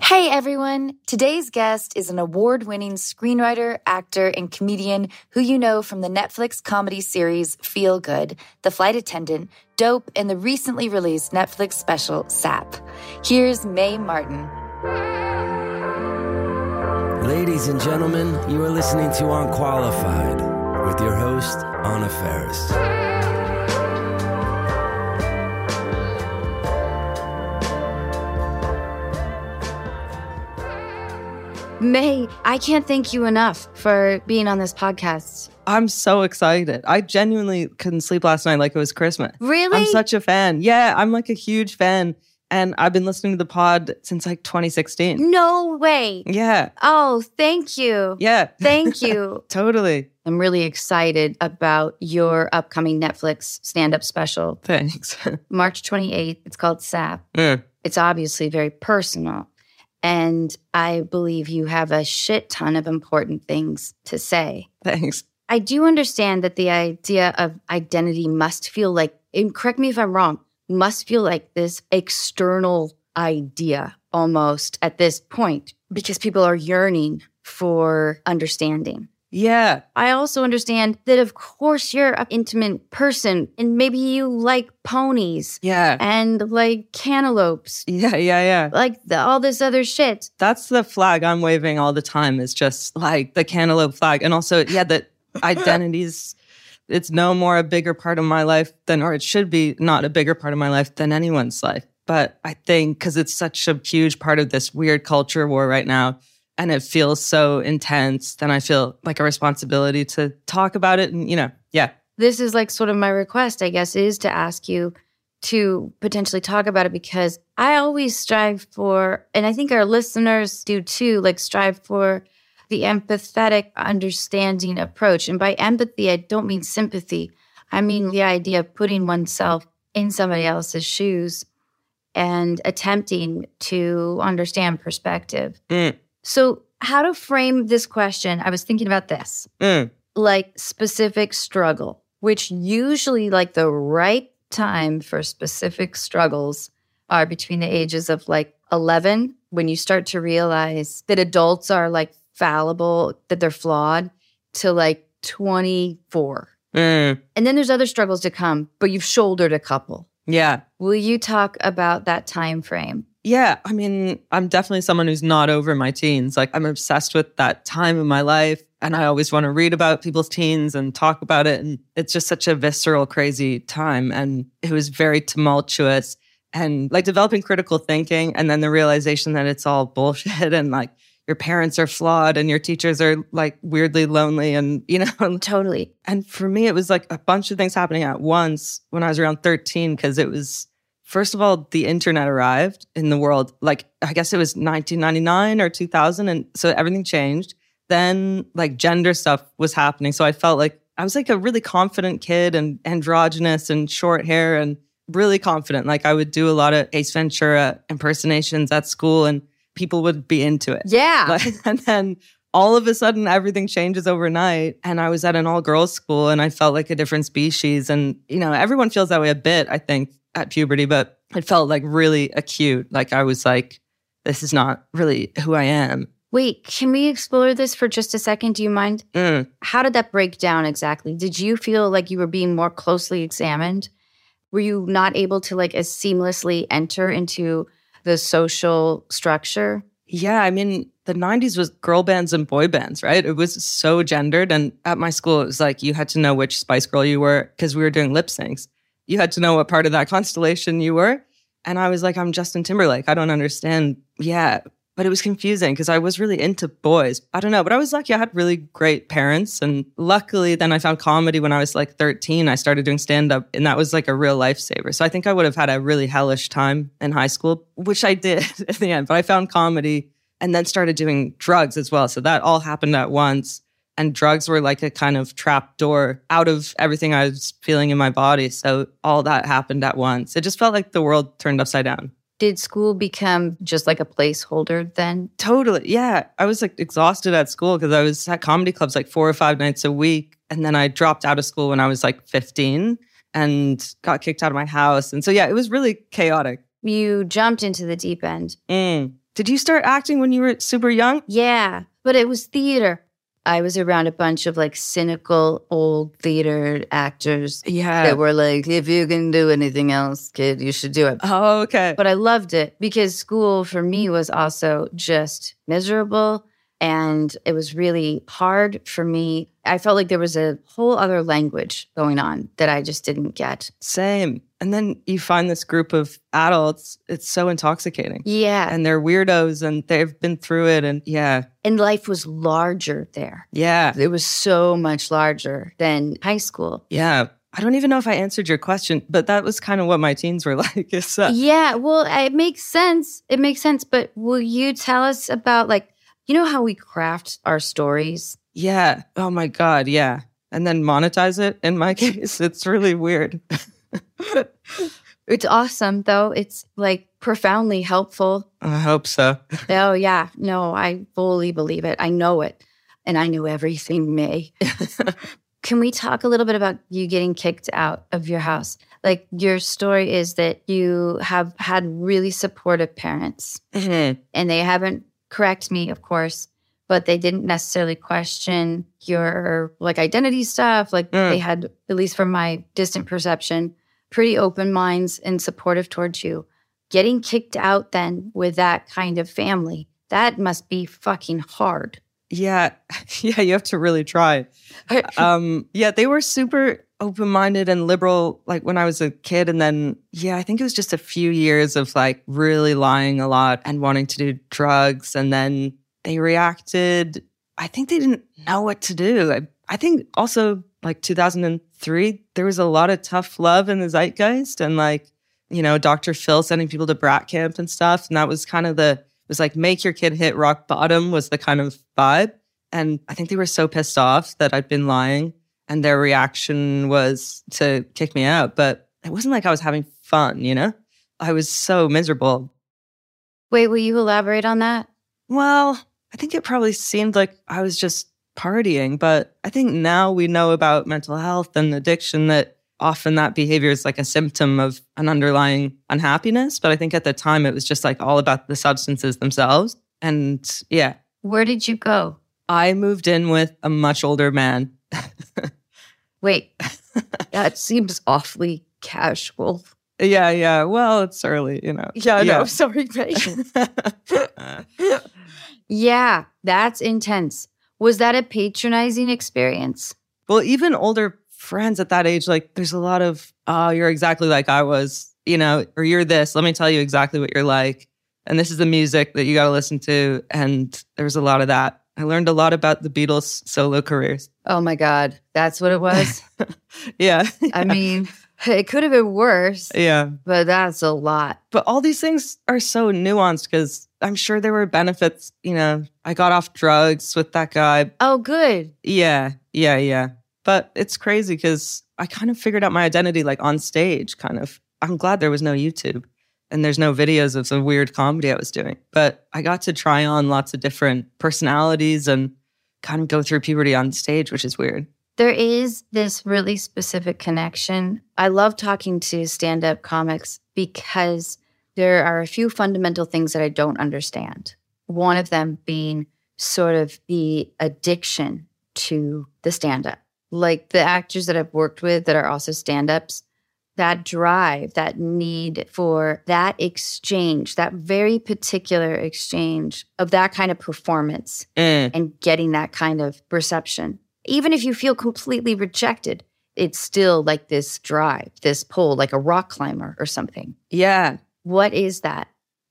Hey everyone, today's guest is an award-winning screenwriter, actor, and comedian who you know from the Netflix comedy series Feel Good, The Flight Attendant, Dope, and the recently released Netflix special Sap. Here's Mae Martin. Ladies and gentlemen, you are listening to Unqualified with your host, Anna Faris. Mae, I can't thank you enough for being on this podcast. I'm so excited. I genuinely couldn't sleep last night like it was Christmas. Really? I'm such a fan. Yeah, I'm like a huge fan. And I've been listening to the pod since like 2016. No way. Yeah. Oh, thank you. Yeah. Thank you. Totally. I'm really excited about your upcoming Netflix stand-up special. Thanks. March 28th. It's called Sap. Yeah. It's obviously very personal. And I believe you have a shit ton of important things to say. Thanks. I do understand that the idea of identity must feel like, and correct me if I'm wrong, must feel like this external idea almost at this point because people are yearning for understanding. Yeah. I also understand that, of course, you're an intimate person and maybe you like ponies. Yeah. And like cantaloupes. Yeah. Like all this other shit. That's the flag I'm waving all the time is just like the cantaloupe flag. And also, yeah, that identities, it's no more a bigger part of my life than, or it should be not a bigger part of my life than anyone's life. But I think because it's such a huge part of this weird culture war right now, and it feels so intense, then I feel like a responsibility to talk about it and, yeah. This is like sort of my request, I guess, is to ask you to potentially talk about it because I always strive for, and I think our listeners do too, like strive for the empathetic understanding approach. And by empathy, I don't mean sympathy. I mean the idea of putting oneself in somebody else's shoes and attempting to understand perspective. Mm. So how to frame this question, I was thinking about this, like specific struggle, which usually like the right time for specific struggles are between the ages of like 11, when you start to realize that adults are like fallible, that they're flawed, to like 24. Mm. And then there's other struggles to come, but you've shouldered a couple. Yeah. Will you talk about that time frame? Yeah, I mean, I'm definitely someone who's not over my teens. Like, I'm obsessed with that time in my life, and I always want to read about people's teens and talk about it. And it's just such a visceral, crazy time. And it was very tumultuous and like developing critical thinking and then the realization that it's all bullshit and like your parents are flawed and your teachers are like weirdly lonely and, Totally. And for me, it was like a bunch of things happening at once when I was around 13 because it was... First of all, the internet arrived in the world, like, I guess it was 1999 or 2000. And so everything changed. Then like gender stuff was happening. So I felt like I was like a really confident kid and androgynous and short hair and really confident. Like I would do a lot of Ace Ventura impersonations at school and people would be into it. Yeah. Like, and then all of a sudden everything changes overnight. And I was at an all girls school and I felt like a different species. And, everyone feels that way a bit, I think, at puberty, but it felt like really acute. Like I was like, this is not really who I am. Wait, can we explore this for just a second? Do you mind? Mm. How did that break down exactly? Did you feel like you were being more closely examined? Were you not able to like as seamlessly enter into the social structure? Yeah, I mean, the 90s was girl bands and boy bands, right? It was so gendered. And at my school, it was like you had to know which Spice Girl you were because we were doing lip syncs. You had to know what part of that constellation you were. And I was like, I'm Justin Timberlake. I don't understand. Yeah, But it was confusing because I was really into boys. I don't know, but I was lucky. I had really great parents. And luckily, then I found comedy when I was like 13. I started doing stand-up, and that was like a real lifesaver. So I think I would have had a really hellish time in high school, which I did at the end. But I found comedy and then started doing drugs as well. So that all happened at once. And drugs were like a kind of trap door out of everything I was feeling in my body. So all that happened at once. It just felt like the world turned upside down. Did school become just like a placeholder then? Totally. Yeah. I was like exhausted at school because I was at comedy clubs like 4 or 5 nights a week. And then I dropped out of school when I was like 15 and got kicked out of my house. And so, yeah, it was really chaotic. You jumped into the deep end. Did you start acting when you were super young? Yeah, but it was theater. I was around a bunch of like cynical old theater actors that were like, if you can do anything else, kid, you should do it. Oh, okay. But I loved it because school for me was also just miserable and it was really hard for me. I felt like there was a whole other language going on that I just didn't get. Same. And then you find this group of adults, it's so intoxicating. Yeah. And they're weirdos and they've been through it and yeah. And life was larger there. Yeah. It was so much larger than high school. Yeah. I don't even know if I answered your question, but that was kind of what my teens were like. Yeah. Well, it makes sense. It makes sense. But will you tell us about like, you know how we craft our stories? Yeah. Oh my God. Yeah. And then monetize it. In my case, it's really weird. It's awesome, though. It's like profoundly helpful. I hope so. Oh, yeah. No, I fully believe it. I know it. And I knew everything, Mae. Can we talk a little bit about you getting kicked out of your house? Like, your story is that you have had really supportive parents. Mm-hmm. And they haven't, correct me, of course, but they didn't necessarily question your, like, identity stuff. Like, they had, at least from my distant perception, pretty open minds and supportive towards you. Getting kicked out then with that kind of family, that must be fucking hard. Yeah. Yeah, you have to really try. Yeah, they were super open-minded and liberal, like, when I was a kid. And then, yeah, I think it was just a few years of, like, really lying a lot and wanting to do drugs. And then they reacted. I think they didn't know what to do. I think also, like, 2003, there was a lot of tough love in the zeitgeist and, like, you know, Dr. Phil sending people to brat camp and stuff. And that was kind of the, it was like, make your kid hit rock bottom was the kind of vibe. And I think they were so pissed off that I'd been lying. And their reaction was to kick me out. But it wasn't like I was having fun, you know? I was so miserable. Wait, will you elaborate on that? Well, I think it probably seemed like I was just partying, but I think now we know about mental health and addiction that often that behavior is like a symptom of an underlying unhappiness. But I think at the time it was just like all about the substances themselves. And yeah. Where did you go? I moved in with a much older man. Wait, that seems awfully casual. Yeah. Well, it's early, you know. Yeah. No, sorry. Yeah, that's intense. Was that a patronizing experience? Well, even older friends at that age, like, there's a lot of, oh, you're exactly like I was, you know, or you're this. Let me tell you exactly what you're like. And this is the music that you got to listen to. And there was a lot of that. I learned a lot about the Beatles' solo careers. Oh, my God. That's what it was? Yeah. I mean, it could have been worse. Yeah. But that's a lot. But all these things are so nuanced because I'm sure there were benefits. You know, I got off drugs with that guy. Oh, good. Yeah. But it's crazy because I kind of figured out my identity like on stage, kind of. I'm glad there was no YouTube and there's no videos of the weird comedy I was doing. But I got to try on lots of different personalities and kind of go through puberty on stage, which is weird. There is this really specific connection. I love talking to stand-up comics because there are a few fundamental things that I don't understand. One of them being sort of the addiction to the stand-up. Like the actors that I've worked with that are also stand-ups, that drive, that need for that exchange, that very particular exchange of that kind of performance and getting that kind of perception. Even if you feel completely rejected, it's still like this drive, this pull, like a rock climber or something. Yeah. What is that?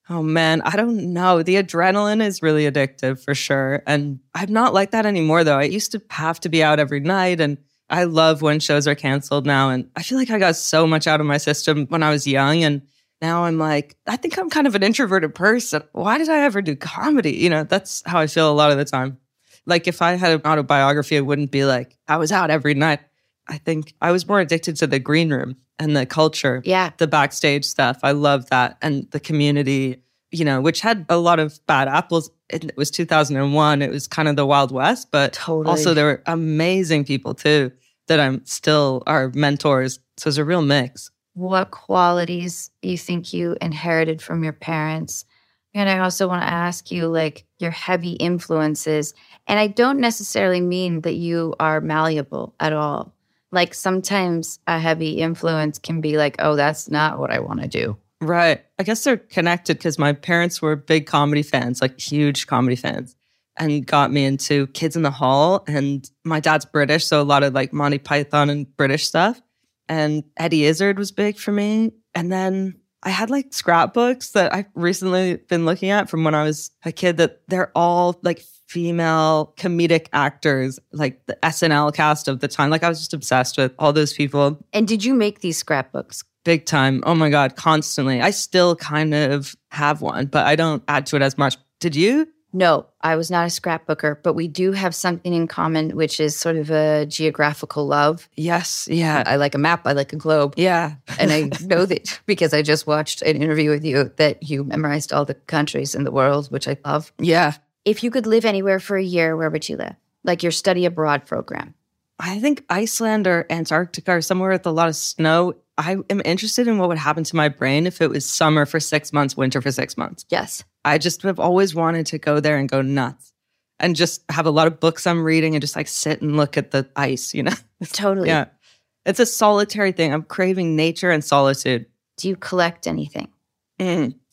Oh, man, I don't know. The adrenaline is really addictive for sure. And I'm not like that anymore, though. I used to have to be out every night. And I love when shows are canceled now. And I feel like I got so much out of my system when I was young. And now I'm like, I think I'm kind of an introverted person. Why did I ever do comedy? You know, that's how I feel a lot of the time. Like if I had an autobiography, it wouldn't be like, I was out every night. I think I was more addicted to the green room and the culture, the backstage stuff. I love that. And the community, you know, which had a lot of bad apples. It was 2001. It was kind of the Wild West, but also there were amazing people too that I'm still are mentors. So it's a real mix. What qualities you think you inherited from your parents? And I also want to ask you, like, your heavy influences. And I don't necessarily mean that you are malleable at all. Like sometimes a heavy influence can be like, oh, that's not what I want to do. Right. I guess they're connected because my parents were big comedy fans, like huge comedy fans, and got me into Kids in the Hall. And my dad's British, so a lot of like Monty Python and British stuff. And Eddie Izzard was big for me. And then I had like scrapbooks that I've recently been looking at from when I was a kid that they're all like female comedic actors, like the SNL cast of the time. Like I was just obsessed with all those people. And did you make these scrapbooks? Big time. Oh my God, constantly. I still kind of have one, but I don't add to it as much. Did you? No, I was not a scrapbooker, but we do have something in common, which is sort of a geographical love. Yes, yeah. I like a map, I like a globe. Yeah. And I know that because I just watched an interview with you that you memorized all the countries in the world, which I love. Yeah. If you could live anywhere for a year, where would you live? Like your study abroad program. I think Iceland or Antarctica or somewhere with a lot of snow. I am interested in what would happen to my brain if it was summer for 6 months, winter for 6 months. Yes. I just have always wanted to go there and go nuts and just have a lot of books I'm reading and just like sit and look at the ice, you know? Totally. Yeah. It's a solitary thing. I'm craving nature and solitude. Do you collect anything?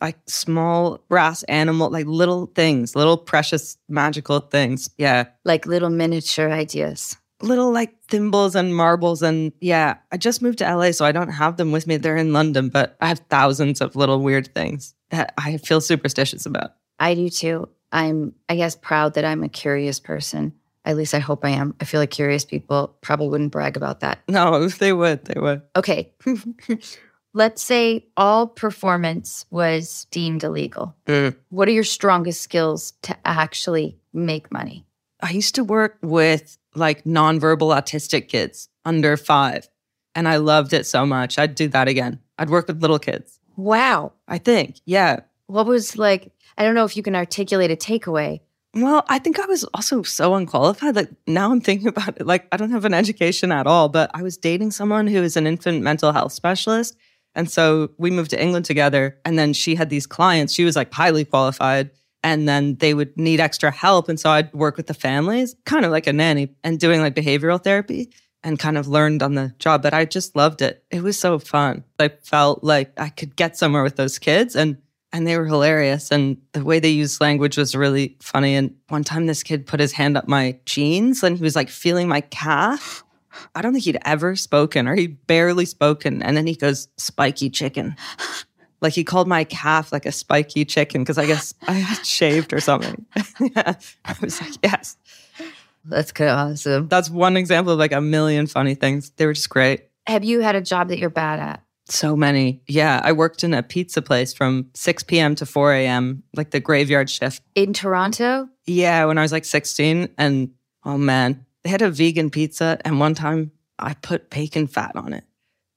Like small brass animal, like little things, little precious magical things. Yeah. Like little miniature ideas. Little like thimbles and marbles and yeah. I just moved to LA, so I don't have them with me. They're in London, but I have thousands of little weird things that I feel superstitious about. I do too. I'm, I guess, proud that I'm a curious person. At least I hope I am. I feel like curious people probably wouldn't brag about that. No, they would. They would. Okay. Let's say all performance was deemed illegal. What are your strongest skills to actually make money? I used to work with like nonverbal autistic kids under 5. And I loved it so much. I'd do that again. I'd work with little kids. Wow. I think, yeah. What was like, I don't know if you can articulate a takeaway. Well, I think I was also so unqualified. Like now I'm thinking about it, like I don't have an education at all, but I was dating someone who is an infant mental health specialist. And so we moved to England together. And then she had these clients. She was like highly qualified. And then they would need extra help. And so I'd work with the families, kind of like a nanny, and doing like behavioral therapy, and kind of learned on the job. But I just loved it. It was so fun. I felt like I could get somewhere with those kids. And they were hilarious. And the way they used language was really funny. And one time this kid put his hand up my jeans and he was like feeling my calf. I don't think he'd ever spoken, or he'd barely spoken. And then he goes, "Spiky chicken." Like he called my calf like a spiky chicken because I guess I had shaved or something. Yeah. I was like, yes. That's kind of awesome. That's one example of like a million funny things. They were just great. Have you had a job that you're bad at? So many. Yeah. I worked in a pizza place from 6 p.m. to 4 a.m., like the graveyard shift. In Toronto? Yeah, when I was like 16. And oh man, they had a vegan pizza. And one time I put bacon fat on it.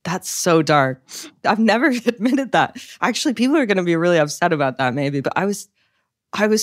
That's so dark. I've never admitted that. Actually, people are going to be really upset about that maybe, but I was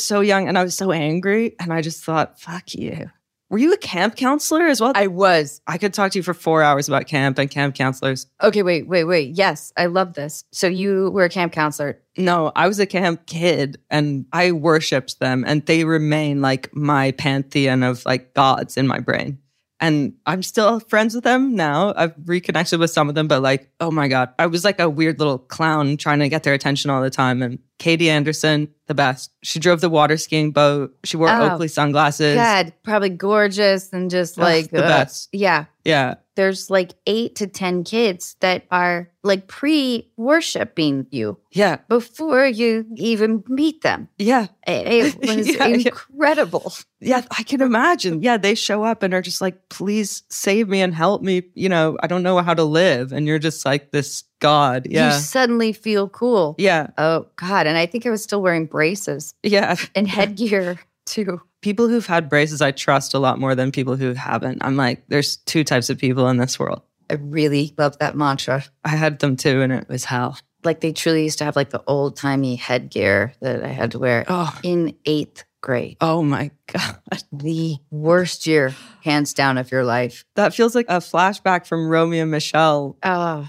so young and I was so angry and I just thought, fuck you. Were you a camp counselor as well? I was. I could talk to you for 4 hours about camp and camp counselors. Okay, wait. Yes, I love this. So you were a camp counselor. No, I was a camp kid and I worshipped them and they remain like my pantheon of like gods in my brain. And I'm still friends with them now. I've reconnected with some of them, but like, oh my God, I was like a weird little clown trying to get their attention all the time. And Katie Anderson, the best. She drove the water skiing boat. She wore Oakley sunglasses. God, probably gorgeous and just like the best. Yeah. Yeah. there's like 8 to 10 kids that are like pre-worshiping you. Yeah. Before you even meet them. Yeah. It was incredible. Yeah, I can imagine. Yeah, they show up and are just like, please save me and help me. You know, I don't know how to live. And you're just like this god. Yeah. You suddenly feel cool. Yeah. Oh, God. And I think I was still wearing braces. Yeah. And headgear too. People who've had braces, I trust a lot more than people who haven't. I'm like, there's two types of people in this world. I really love that mantra. I had them too, and it was hell. Like they truly used to have like the old-timey headgear that I had to wear in 8th grade. Oh my God. The worst year, hands down, of your life. That feels like a flashback from Romeo and Michelle. Oh.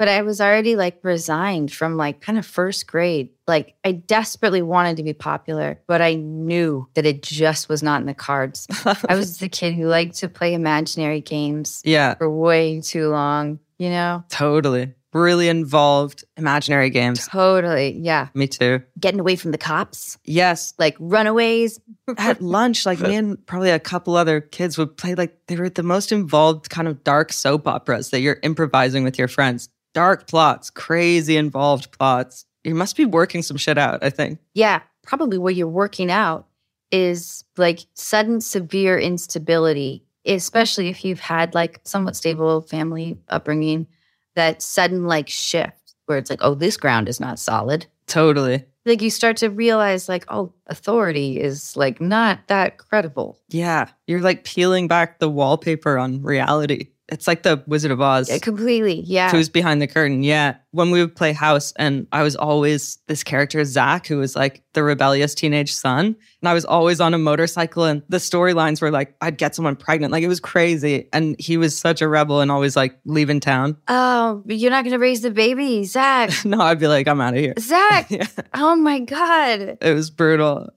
But I was already like resigned from like kind of 1st grade. Like I desperately wanted to be popular, but I knew that it just was not in the cards. I was the kid who liked to play imaginary games for way too long, you know? Totally. Really involved imaginary games. Totally. Yeah. Me too. Getting away from the cops. Yes. Like runaways. At lunch, like me and probably a couple other kids would play like they were the most involved kind of dark soap operas that you're improvising with your friends. Dark plots, crazy involved plots. You must be working some shit out, I think. Yeah, probably what you're working out is like sudden severe instability, especially if you've had like somewhat stable family upbringing, that sudden like shift where it's like, oh, this ground is not solid. Totally. Like you start to realize like, oh, authority is like not that credible. Yeah, you're like peeling back the wallpaper on reality. It's like the Wizard of Oz. Yeah, completely, yeah. Who's behind the curtain, yeah. When we would play house, and I was always this character, Zach, who was like the rebellious teenage son. And I was always on a motorcycle, and the storylines were like, I'd get someone pregnant. Like, it was crazy. And he was such a rebel and always like leaving town. Oh, you're not going to raise the baby, Zach. No, I'd be like, I'm out of here. Zach! Yeah. Oh my God. It was brutal.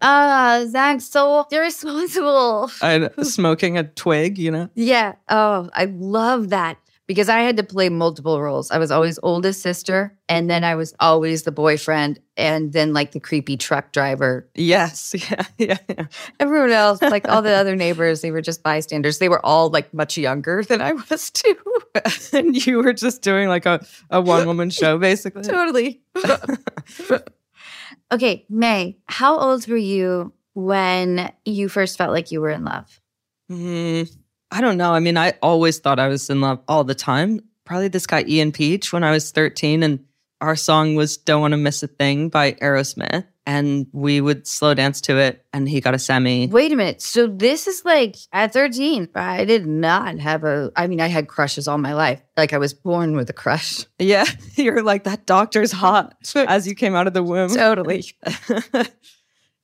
Zach's so irresponsible. And smoking a twig, you know? Yeah. Oh, I love that. Because I had to play multiple roles. I was always oldest sister, and then I was always the boyfriend, and then like the creepy truck driver. Yes, yeah. Everyone else, like all the other neighbors, they were just bystanders. They were all like much younger than I was too. And you were just doing like a one-woman show basically. Totally. Okay, Mae, how old were you when you first felt like you were in love? I don't know. I mean, I always thought I was in love all the time. Probably this guy, Ian Peach, when I was 13. And our song was Don't Want to Miss a Thing by Aerosmith. And we would slow dance to it. And he got a semi. Wait a minute. So this is like at 13. I did not have I had crushes all my life. Like I was born with a crush. Yeah. You're like, that doctor's hot as you came out of the womb. Totally.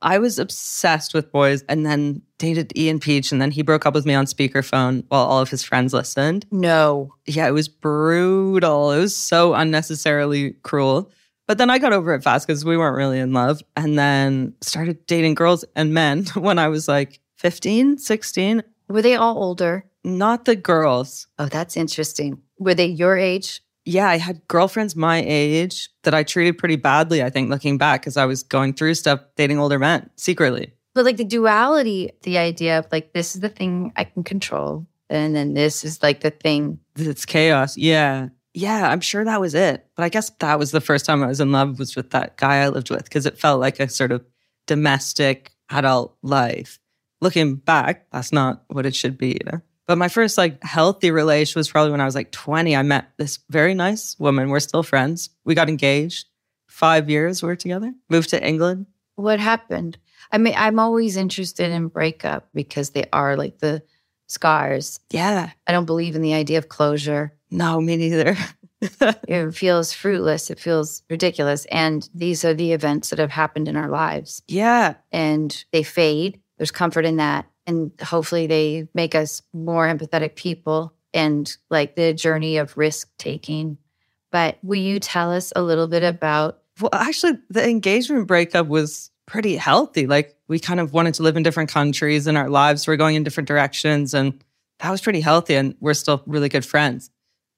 I was obsessed with boys and then dated Ian Peach, and then he broke up with me on speakerphone while all of his friends listened. No. Yeah, it was brutal. It was so unnecessarily cruel. But then I got over it fast because we weren't really in love, and then started dating girls and men when I was like 15, 16. Were they all older? Not the girls. Oh, that's interesting. Were they your age? Yeah, I had girlfriends my age that I treated pretty badly, I think, looking back, because I was going through stuff, dating older men, secretly. But like the duality, the idea of like, this is the thing I can control, and then this is like the thing. It's chaos, yeah. Yeah, I'm sure that was it. But I guess that was the first time I was in love was with that guy I lived with, because it felt like a sort of domestic adult life. Looking back, that's not what it should be, you know? But my first like healthy relation was probably when I was like 20. I met this very nice woman. We're still friends. We got engaged. 5 years we were together. Moved to England. What happened? I mean, I'm always interested in breakup because they are like the scars. Yeah. I don't believe in the idea of closure. No, me neither. It feels fruitless. It feels ridiculous. And these are the events that have happened in our lives. Yeah. And they fade. There's comfort in that. And hopefully they make us more empathetic people and like the journey of risk taking. But will you tell us a little bit about? Well, actually, the engagement breakup was pretty healthy. Like we kind of wanted to live in different countries and our lives were going in different directions. And that was pretty healthy. And we're still really good friends.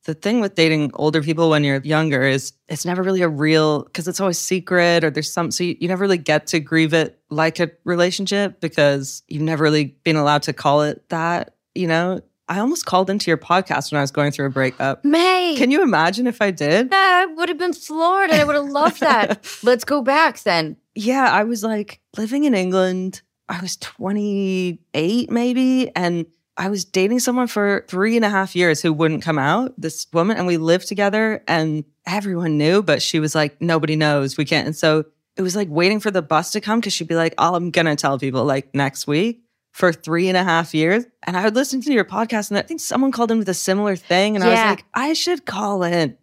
The thing with dating older people when you're younger is it's never really a real, because it's always secret or there's some, so you never really get to grieve it like a relationship because you've never really been allowed to call it that, you know? I almost called into your podcast when I was going through a breakup. Mae! Can you imagine if I did? I would have been floored and I would have loved that. Let's go back then. Yeah, I was like living in England. I was 28 maybe and I was dating someone for 3.5 years who wouldn't come out, this woman, and we lived together and everyone knew, but she was like, nobody knows, we can't. And so it was like waiting for the bus to come because she'd be like, oh, I'm going to tell people like next week for 3.5 years. And I would listen to your podcast and I think someone called in with a similar thing. And yeah. I was like, I should call in.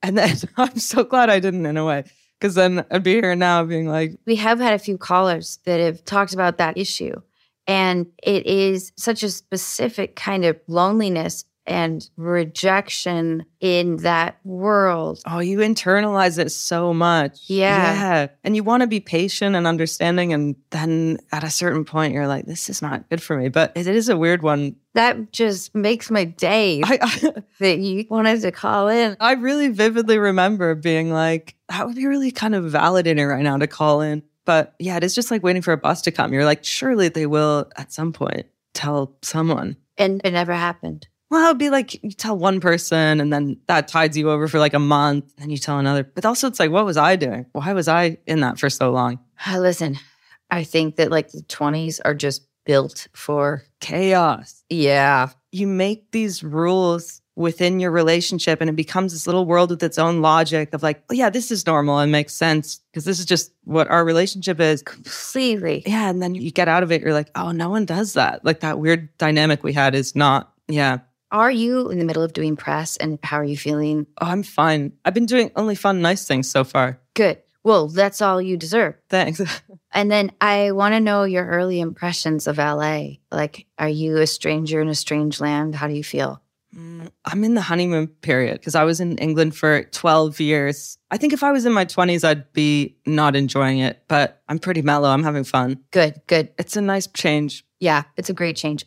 And then I'm so glad I didn't in a way because then I'd be here now being like. We have had a few callers that have talked about that issue. And it is such a specific kind of loneliness and rejection in that world. Oh, you internalize it so much. Yeah. And you want to be patient and understanding. And then at a certain point, you're like, this is not good for me. But it is a weird one. That just makes my day that you wanted to call in. I really vividly remember being like, that would be really kind of validating right now to call in. But yeah, it is just like waiting for a bus to come. You're like, surely they will at some point tell someone. And it never happened. Well, it'd be like you tell one person and then that tides you over for like a month and you tell another. But also it's like, what was I doing? Why was I in that for so long? Listen, I think that like the 20s are just built for chaos. Yeah. You make these rules within your relationship and it becomes this little world with its own logic of like, oh yeah, this is normal and makes sense because this is just what our relationship is. Completely. Yeah. And then you get out of it. You're like, oh, no one does that. Like that weird dynamic we had is not, yeah. Are you in the middle of doing press and how are you feeling? Oh, I'm fine. I've been doing only fun, nice things so far. Good. Well, that's all you deserve. Thanks. And then I want to know your early impressions of LA. Like, are you a stranger in a strange land? How do you feel? I'm in the honeymoon period because I was in England for 12 years. I think if I was in my 20s, I'd be not enjoying it, but I'm pretty mellow. I'm having fun. Good, good. It's a nice change. Yeah, it's a great change.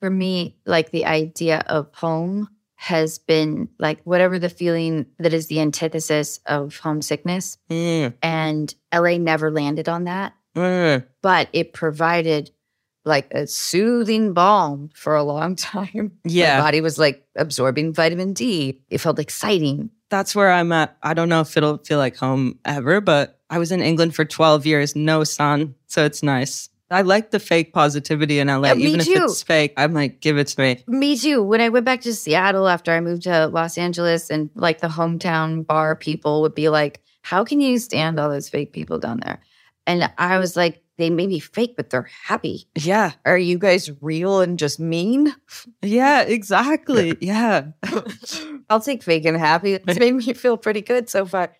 For me, like the idea of home has been like whatever the feeling that is the antithesis of homesickness. And LA never landed on that, but it provided like a soothing balm for a long time. Yeah. My body was like absorbing vitamin D. It felt exciting. That's where I'm at. I don't know if it'll feel like home ever, but I was in England for 12 years, no sun, so it's nice. I like the fake positivity in LA. Yeah, even if it's fake, I'm like, give it to me. Me too. When I went back to Seattle after I moved to Los Angeles and like the hometown bar people would be like, how can you stand all those fake people down there? And I was like, they may be fake, but they're happy. Yeah. Are you guys real and just mean? Yeah, exactly. Yeah. I'll take fake and happy. It's made me feel pretty good so far.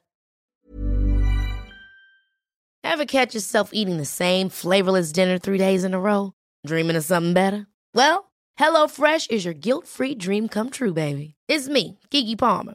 Ever catch yourself eating the same flavorless dinner 3 days in a row? Dreaming of something better? Well, HelloFresh is your guilt-free dream come true, baby. It's me, Keke Palmer.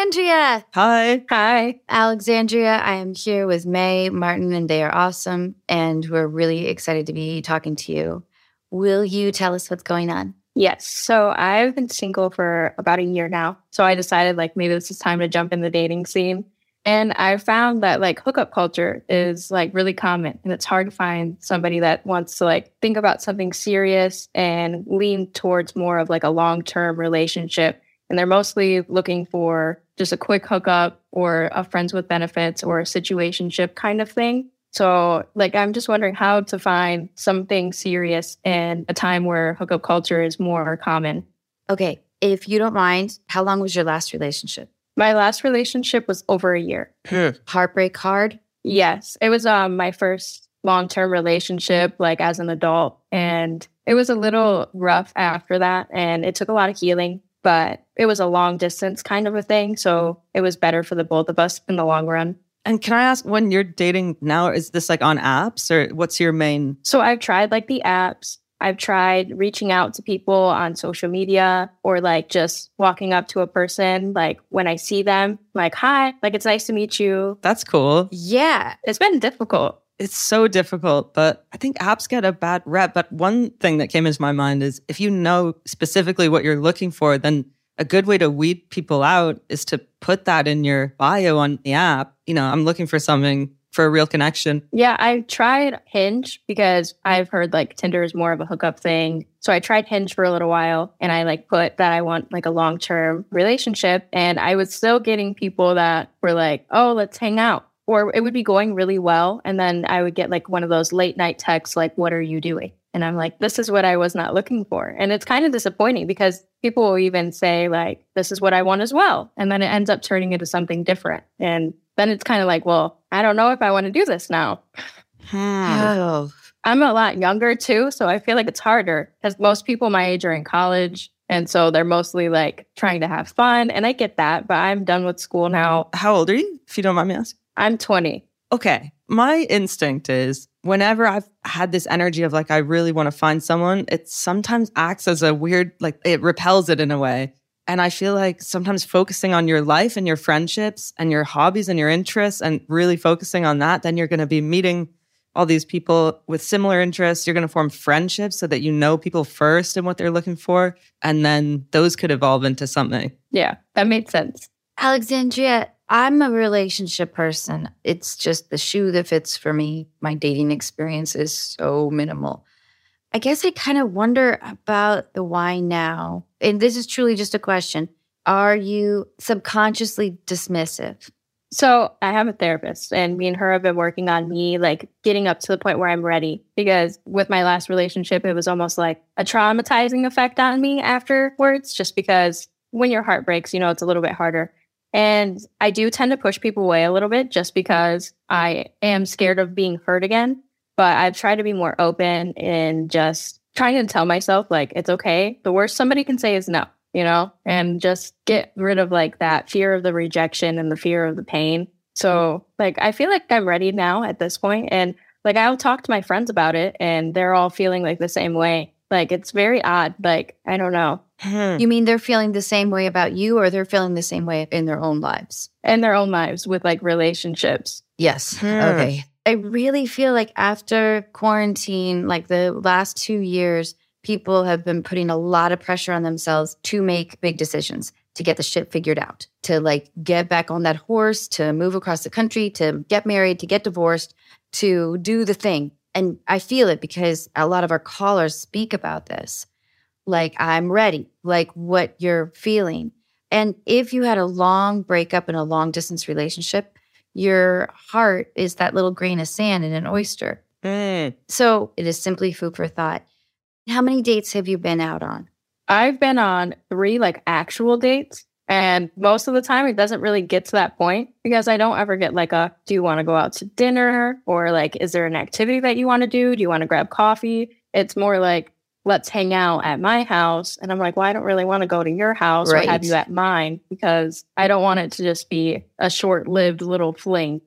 Alexandria. Hi. Hi. Alexandria, I am here with Mae Martin, and they are awesome, and we're really excited to be talking to you. Will you tell us what's going on? Yes. So I've been single for about a year now. So I decided maybe this is time to jump in the dating scene. And I found that hookup culture is really common, and it's hard to find somebody that wants to think about something serious and lean towards more of a long-term relationship. And they're mostly looking for just a quick hookup or a friends with benefits or a situationship kind of thing. So I'm just wondering how to find something serious in a time where hookup culture is more common. Okay. If you don't mind, how long was your last relationship? My last relationship was over a year. Heartbreak hard? Yes. It was my first long-term relationship, as an adult. And it was a little rough after that. And it took a lot of healing, but it was a long distance kind of a thing. So it was better for the both of us in the long run. And can I ask, when you're dating now, is this on apps or what's your main? So I've tried the apps. I've tried reaching out to people on social media or just walking up to a person, when I see them, hi, it's nice to meet you. That's cool. Yeah. It's been difficult. It's so difficult, but I think apps get a bad rep. But one thing that came into my mind is if you know specifically what you're looking for, then a good way to weed people out is to put that in your bio on the app. I'm looking for something for a real connection. Yeah, I tried Hinge because I've heard Tinder is more of a hookup thing. So I tried Hinge for a little while and I put that I want a long-term relationship, and I was still getting people that were oh, let's hang out. Or it would be going really well and then I would get one of those late night texts what are you doing? And I'm this is what I was not looking for. And it's kind of disappointing because people will even say this is what I want as well. And then it ends up turning into something different. And then it's kind of well, I don't know if I want to do this now. Oh. I'm a lot younger too, so I feel it's harder because most people my age are in college. And so they're mostly trying to have fun. And I get that, but I'm done with school now. How old are you, if you don't mind me asking? I'm 20. Okay. My instinct is whenever I've had this energy of I really want to find someone, it sometimes acts as a weird, it repels it in a way. And I feel sometimes focusing on your life and your friendships and your hobbies and your interests and really focusing on that, then you're going to be meeting all these people with similar interests. You're going to form friendships so that you know people first and what they're looking for. And then those could evolve into something. Yeah, that made sense. Alexandria, I'm a relationship person. It's just the shoe that fits for me. My dating experience is so minimal. I guess I kind of wonder about the why now. And this is truly just a question. Are you subconsciously dismissive? So I have a therapist, and me and her have been working on me, getting up to the point where I'm ready. Because with my last relationship, it was almost a traumatizing effect on me afterwards, just because when your heart breaks, it's a little bit harder. And I do tend to push people away a little bit just because I am scared of being hurt again. But I've tried to be more open and just trying to tell myself, it's okay. The worst somebody can say is no, and just get rid of that fear of the rejection and the fear of the pain. So I feel I'm ready now at this point. And I'll talk to my friends about it and they're all feeling the same way. It's very odd. I don't know. You mean they're feeling the same way about you, or they're feeling the same way in their own lives? In their own lives with relationships. Yes. Okay. I really feel after quarantine, the last 2 years, people have been putting a lot of pressure on themselves to make big decisions, to get the shit figured out, to get back on that horse, to move across the country, to get married, to get divorced, to do the thing. And I feel it because a lot of our callers speak about this. I'm ready, what you're feeling. And if you had a long breakup and a long distance relationship, your heart is that little grain of sand in an oyster. So it is simply food for thought. How many dates have you been out on? I've been on 3 actual dates. And most of the time it doesn't really get to that point because I don't ever get do you want to go out to dinner? Or is there an activity that you want to do? Do you want to grab coffee? It's more let's hang out at my house. And I'm well, I don't really want to go to your house or have you at mine because I don't want it to just be a short-lived little fling.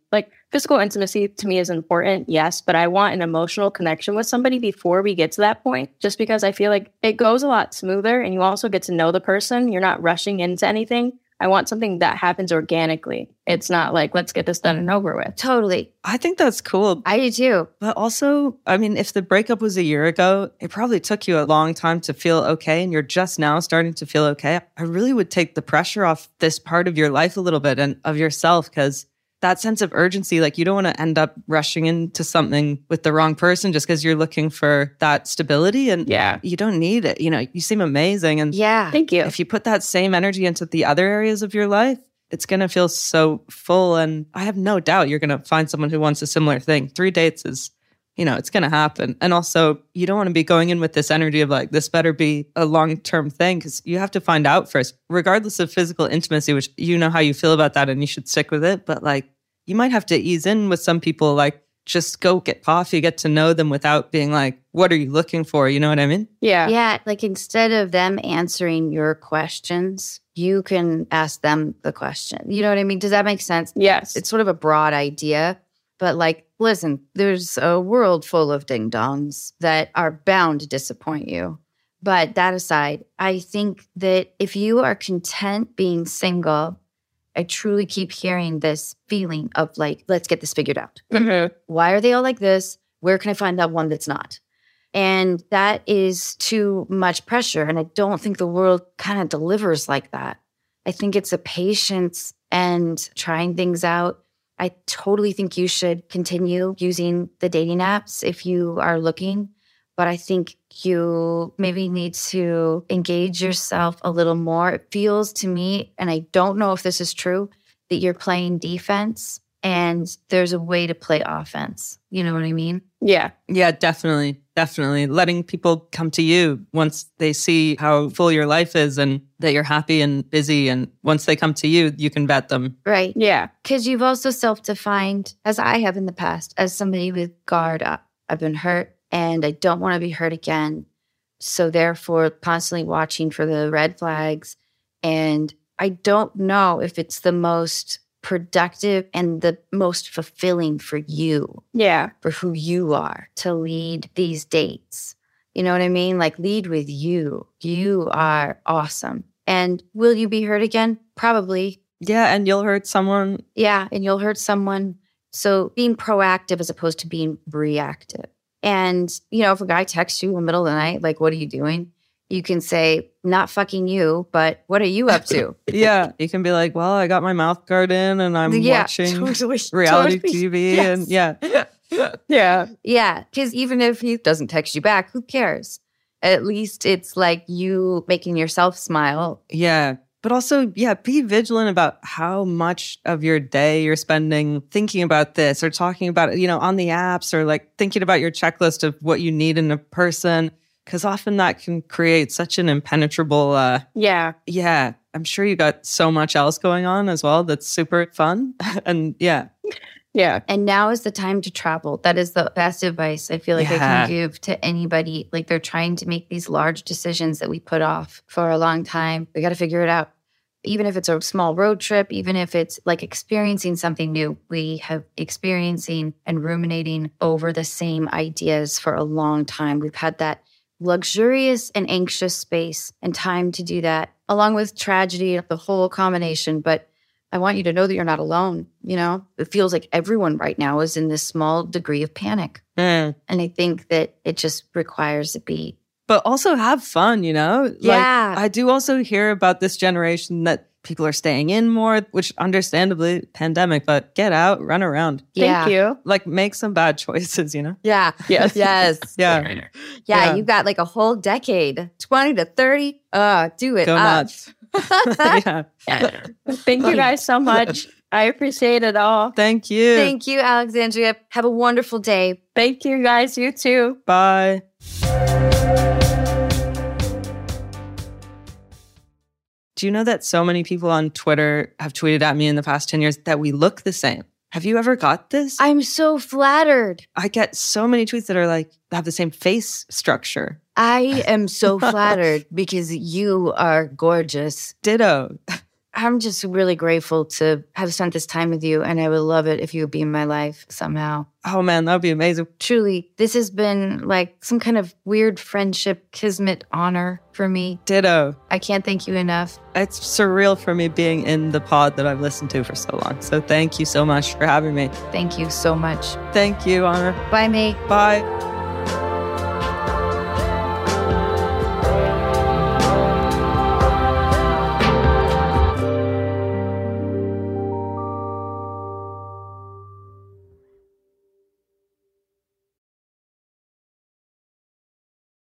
Physical intimacy to me is important, yes, but I want an emotional connection with somebody before we get to that point, just because I feel it goes a lot smoother and you also get to know the person. You're not rushing into anything. I want something that happens organically. It's not like, let's get this done and over with. Totally. I think that's cool. I do too. But also, I mean, if the breakup was a year ago, it probably took you a long time to feel okay, and you're just now starting to feel okay. I really would take the pressure off this part of your life a little bit and of yourself, because that sense of urgency, like you don't want to end up rushing into something with the wrong person just because you're looking for that stability, and you don't need it. You know, you seem amazing. And thank you. If you put that same energy into the other areas of your life, it's going to feel so full. And I have no doubt you're going to find someone who wants a similar thing. 3 dates is, you know, it's going to happen. And also, you don't want to be going in with this energy of like, this better be a long-term thing, because you have to find out first, regardless of physical intimacy, which you know how you feel about that and you should stick with it. But like, you might have to ease in with some people, like just go get coffee, get to know them without being like, what are you looking for? You know what I mean? Yeah. Yeah. Like instead of them answering your questions, you can ask them the question. You know what I mean? Does that make sense? Yes. It's sort of a broad idea, but like, listen, there's a world full of ding-dongs that are bound to disappoint you. But that aside, I think that if you are content being single, I truly keep hearing this feeling of like, let's get this figured out. Mm-hmm. Why are they all like this? Where can I find that one that's not? And that is too much pressure. And I don't think the world kind of delivers like that. I think it's a patience and trying things out. I totally think you should continue using the dating apps if you are looking. But I think you maybe need to engage yourself a little more. It feels to me, and I don't know if this is true, that you're playing defense and there's a way to play offense. You know what I mean? Yeah. Yeah, definitely. Definitely. Letting people come to you once they see how full your life is and that you're happy and busy. And once they come to you, you can vet them. Right. Yeah. Because you've also self-defined, as I have in the past, as somebody with guard up. I've been hurt. And I don't want to be hurt again. So therefore, constantly watching for the red flags. And I don't know if it's the most productive and the most fulfilling for you. Yeah. For who you are to lead these dates. You know what I mean? Like lead with you. You are awesome. And will you be hurt again? Probably. Yeah. And you'll hurt someone. Yeah. And you'll hurt someone. So being proactive as opposed to being reactive. And, you know, if a guy texts you in the middle of the night, like, what are you doing? You can say, not fucking you, but what are you up to? Yeah. You can be like, well, I got my mouth guard in and I'm watching reality TV. Yes. And yeah. Yeah. Because even if he doesn't text you back, who cares? At least it's like you making yourself smile. Yeah. But also, yeah, be vigilant about how much of your day you're spending thinking about this or talking about it, you know, on the apps or like thinking about your checklist of what you need in a person. Because often that can create such an impenetrable... Yeah. I'm sure you got so much else going on as well that's super fun. And yeah. Yeah. And now is the time to travel. That is the best advice I feel like I can give to anybody. Like they're trying to make these large decisions that we put off for a long time. We got to figure it out. Even if it's a small road trip, even if it's like experiencing something new, we have experiencing and ruminating over the same ideas for a long time. We've had that luxurious and anxious space and time to do that, along with tragedy, the whole combination. But I want you to know that you're not alone. You know, it feels like everyone right now is in this small degree of panic. Mm. And I think that it just requires a beat. But also have fun, you know? Yeah. Like, I do also hear about this generation that people are staying in more, which understandably, pandemic, but get out, run around. Yeah. Thank you. Like make some bad choices, you know? Yeah. Yes. Yes. Yeah. Yeah. You got like a whole decade, 20 to 30. Do it. Go nuts. Yeah. Thank you guys so much. I appreciate it all. Thank you. Thank you, Alexandria. Have a wonderful day. Thank you guys. You too. Bye. Do you know that so many people on Twitter have tweeted at me in the past 10 years that we look the same? Have you ever got this? I'm so flattered. I get so many tweets that are like, have the same face structure. I am so flattered because you are gorgeous. Ditto. I'm just really grateful to have spent this time with you, and I would love it if you would be in my life somehow. Oh, man, that would be amazing. Truly, this has been like some kind of weird friendship, kismet honor for me. Ditto. I can't thank you enough. It's surreal for me being in the pod that I've listened to for so long. So thank you so much for having me. Thank you so much. Thank you, Honor. Bye, Mae. Bye.